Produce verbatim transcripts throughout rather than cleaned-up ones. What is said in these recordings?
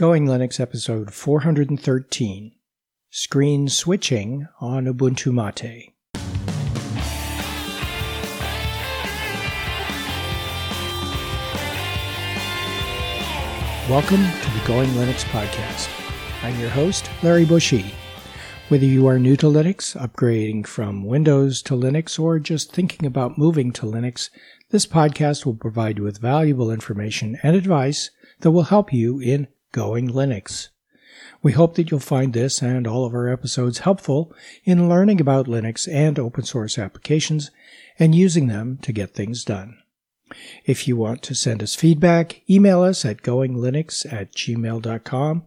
Going Linux episode four hundred thirteen, Screen Switching on Ubuntu Mate. Welcome to the Going Linux podcast. I'm your host, Larry Bushy. Whether you are new to Linux, upgrading from Windows to Linux, or just thinking about moving to Linux, this podcast will provide you with valuable information and advice that will help you in Going Linux. We hope that you'll find this and all of our episodes helpful in learning about Linux and open source applications and using them to get things done. If you want to send us feedback, email us at goinglinux at gmail dot com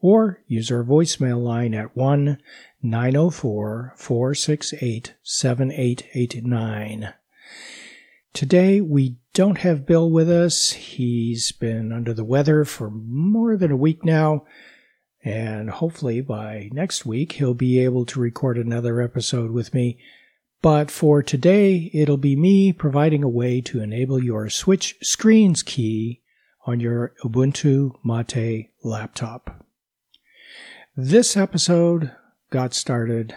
or use our voicemail line at one nine zero four, four six eight, seven eight eight nine. Today we don't have Bill with us. He's been under the weather for more than a week now, and hopefully by next week he'll be able to record another episode with me. But for today, it'll be me providing a way to enable your switch screens key on your Ubuntu Mate laptop. This episode got started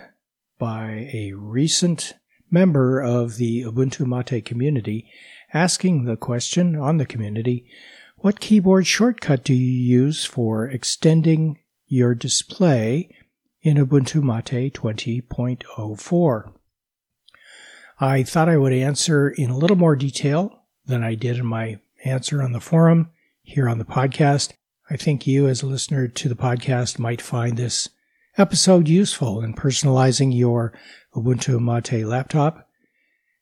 by a recent member of the Ubuntu Mate community asking the question on the community, what keyboard shortcut do you use for extending your display in Ubuntu Mate twenty point oh four? I thought I would answer in a little more detail than I did in my answer on the forum here on the podcast. I think you as a listener to the podcast might find this episode useful in personalizing your Ubuntu Mate laptop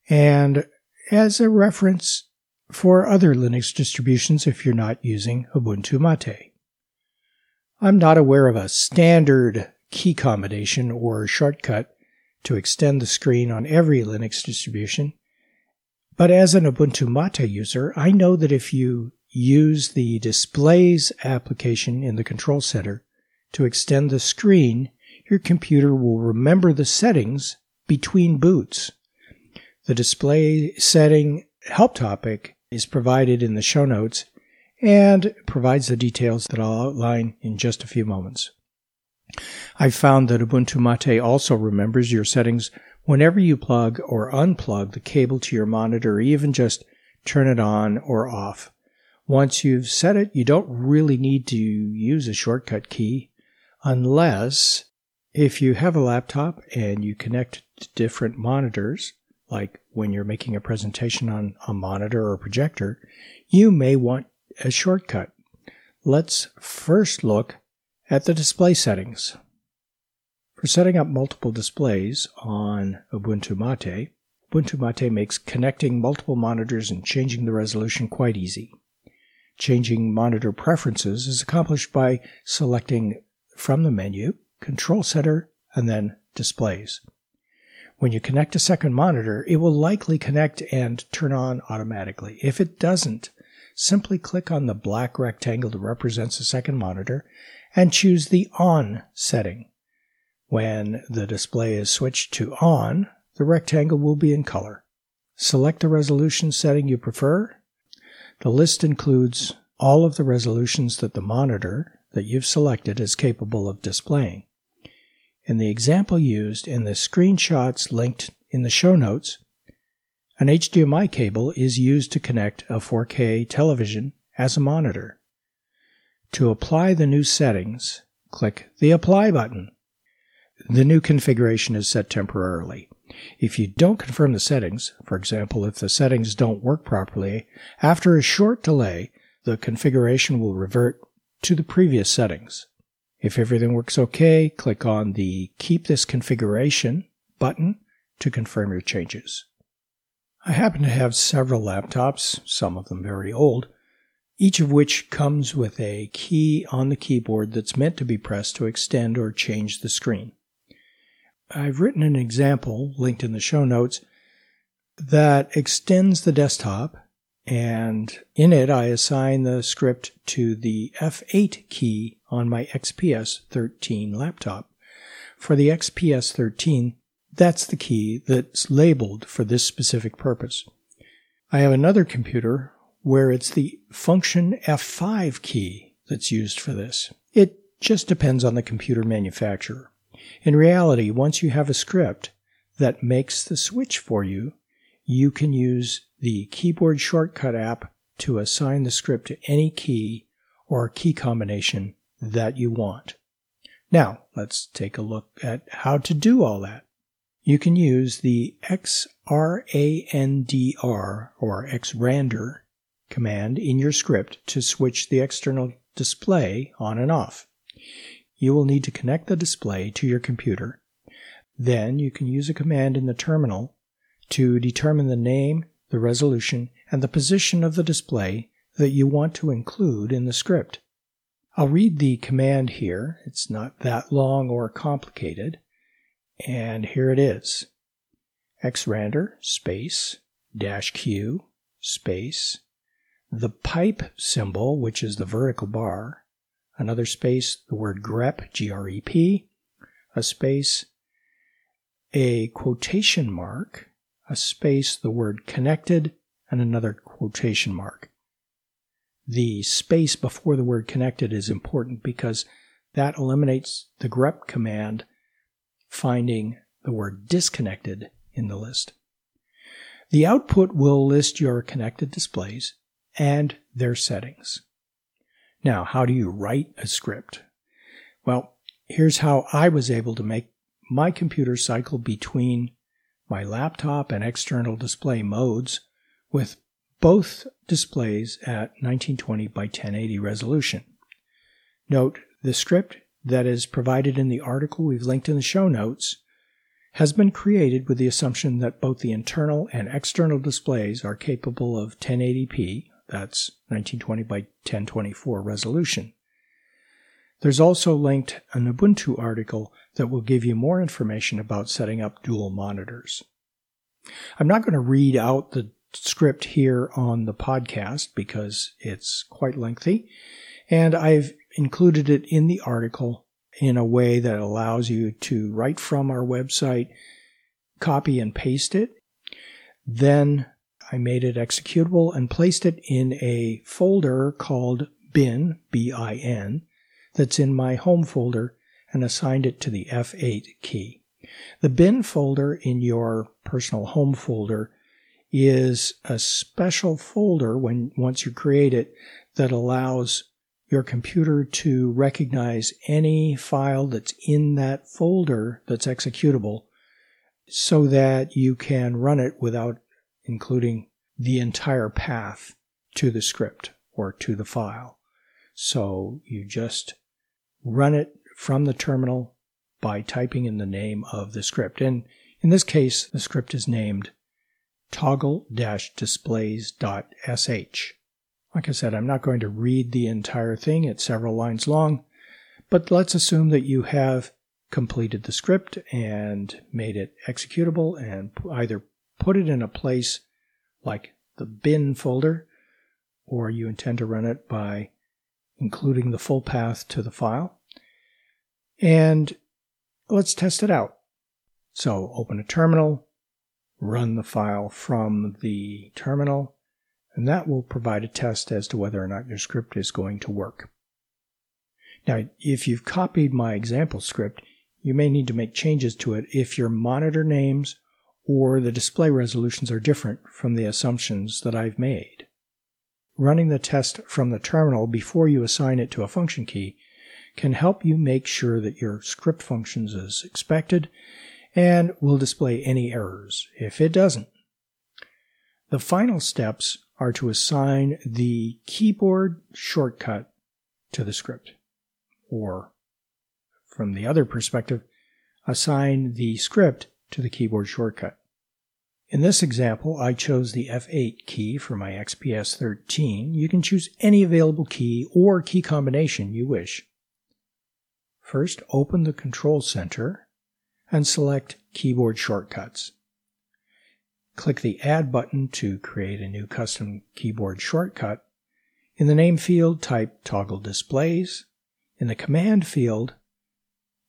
and as a reference for other Linux distributions if you're not using Ubuntu Mate. I'm not aware of a standard key combination or shortcut to extend the screen on every Linux distribution, but as an Ubuntu Mate user, I know that if you use the Displays application in the Control Center to extend the screen, your computer will remember the settings between boots. The display setting help topic is provided in the show notes and provides the details that I'll outline in just a few moments. I found that Ubuntu Mate also remembers your settings whenever you plug or unplug the cable to your monitor, or even just turn it on or off. Once you've set it, you don't really need to use a shortcut key unless if you have a laptop and you connect to different monitors, like when you're making a presentation on a monitor or projector, you may want a shortcut. Let's first look at the display settings. For setting up multiple displays on Ubuntu Mate, Ubuntu Mate makes connecting multiple monitors and changing the resolution quite easy. Changing monitor preferences is accomplished by selecting from the menu, Control Center, and then Displays. When you connect a second monitor, it will likely connect and turn on automatically. If it doesn't, simply click on the black rectangle that represents a second monitor and choose the On setting. When the display is switched to on, the rectangle will be in color. Select the resolution setting you prefer. The list includes all of the resolutions that the monitor that you've selected is capable of displaying. In the example used in the screenshots linked in the show notes, an H D M I cable is used to connect a four K television as a monitor. To apply the new settings, click the Apply button. The new configuration is set temporarily. If you don't confirm the settings, for example, if the settings don't work properly, after a short delay, the configuration will revert to the previous settings. If everything works okay, click on the Keep This Configuration button to confirm your changes. I happen to have several laptops, some of them very old, each of which comes with a key on the keyboard that's meant to be pressed to extend or change the screen. I've written an example, linked in the show notes, that extends the desktop, and in it I assign the script to the F eight key on my X P S thirteen laptop. For the X P S thirteen, that's the key that's labeled for this specific purpose. I have another computer where it's the function F five key that's used for this. It just depends on the computer manufacturer. In reality, once you have a script that makes the switch for you, you can use the keyboard shortcut app to assign the script to any key or key combination that you want. Now, let's take a look at how to do all that. You can use the xrandr or xrandr command in your script to switch the external display on and off. You will need to connect the display to your computer. Then you can use a command in the terminal to determine the name, the resolution, and the position of the display that you want to include in the script. I'll read the command here. It's not that long or complicated. And here it is. xrandr space dash q space the pipe symbol, which is the vertical bar, another space, the word grep, G R E P, a space, a quotation mark, a space, the word connected, and another quotation mark. The space before the word connected is important because that eliminates the grep command finding the word disconnected in the list. The output will list your connected displays and their settings. Now, how do you write a script? Well, here's how I was able to make my computer cycle between my laptop and external display modes with both displays at nineteen twenty by ten eighty resolution. Note, the script that is provided in the article we've linked in the show notes has been created with the assumption that both the internal and external displays are capable of ten eighty p, that's nineteen twenty by ten twenty-four resolution. There's also linked an Ubuntu article that will give you more information about setting up dual monitors. I'm not going to read out the script here on the podcast because it's quite lengthy, and I've included it in the article in a way that allows you to write from our website, copy and paste it. Then I made it executable and placed it in a folder called bin, B I N, that's in my home folder and assigned it to the F eight key. The bin folder in your personal home folder is a special folder when once you create it that allows your computer to recognize any file that's in that folder that's executable so that you can run it without including the entire path to the script or to the file. So you just run it from the terminal by typing in the name of the script. And in this case, the script is named toggle dash displays dot s h. Like I said, I'm not going to read the entire thing. It's several lines long, but let's assume that you have completed the script and made it executable and either put it in a place like the bin folder, or you intend to run it by including the full path to the file. And let's test it out. So open a terminal, run the file from the terminal, and that will provide a test as to whether or not your script is going to work. Now, if you've copied my example script, you may need to make changes to it if your monitor names or the display resolutions are different from the assumptions that I've made. Running the test from the terminal before you assign it to a function key can help you make sure that your script functions as expected and will display any errors if it doesn't. The final steps are to assign the keyboard shortcut to the script, or from the other perspective, assign the script to the keyboard shortcut. In this example, I chose the F eight key for my X P S thirteen. You can choose any available key or key combination you wish. First, open the Control Center and select Keyboard Shortcuts. Click the Add button to create a new custom keyboard shortcut. In the name field, type Toggle Displays. In the command field,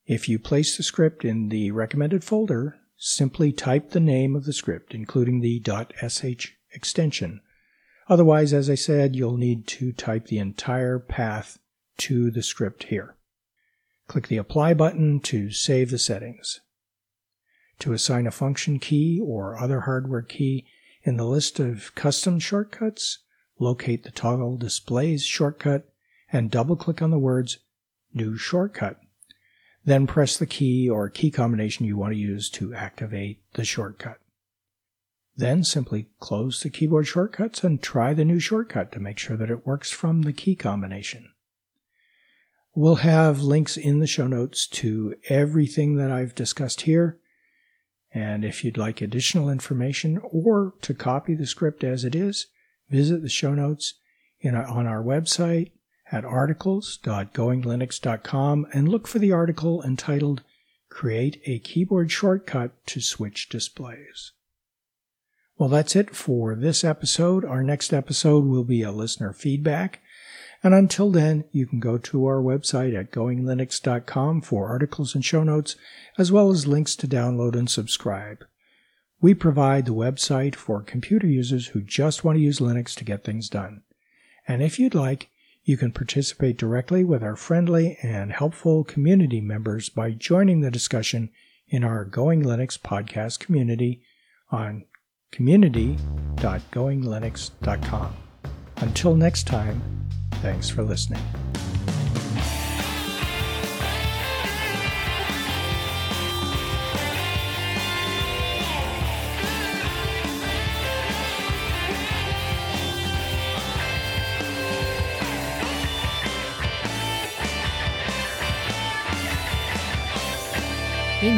if you place the script in the recommended folder, simply type the name of the script, including the .sh extension. Otherwise, as I said, you'll need to type the entire path to the script here. Click the Apply button to save the settings. To assign a function key or other hardware key in the list of custom shortcuts, locate the Toggle Displays shortcut and double-click on the words New Shortcut. Then press the key or key combination you want to use to activate the shortcut. Then simply close the keyboard shortcuts and try the new shortcut to make sure that it works from the key combination. We'll have links in the show notes to everything that I've discussed here. And if you'd like additional information or to copy the script as it is, visit the show notes in our, on our website at articles dot going linux dot com and look for the article entitled Create a Keyboard Shortcut to Switch Displays. Well, that's it for this episode. Our next episode will be a listener feedback. And until then, you can go to our website at going linux dot com for articles and show notes, as well as links to download and subscribe. We provide the website for computer users who just want to use Linux to get things done. And if you'd like, you can participate directly with our friendly and helpful community members by joining the discussion in our Going Linux podcast community on community dot going linux dot com. Until next time, thanks for listening. Theme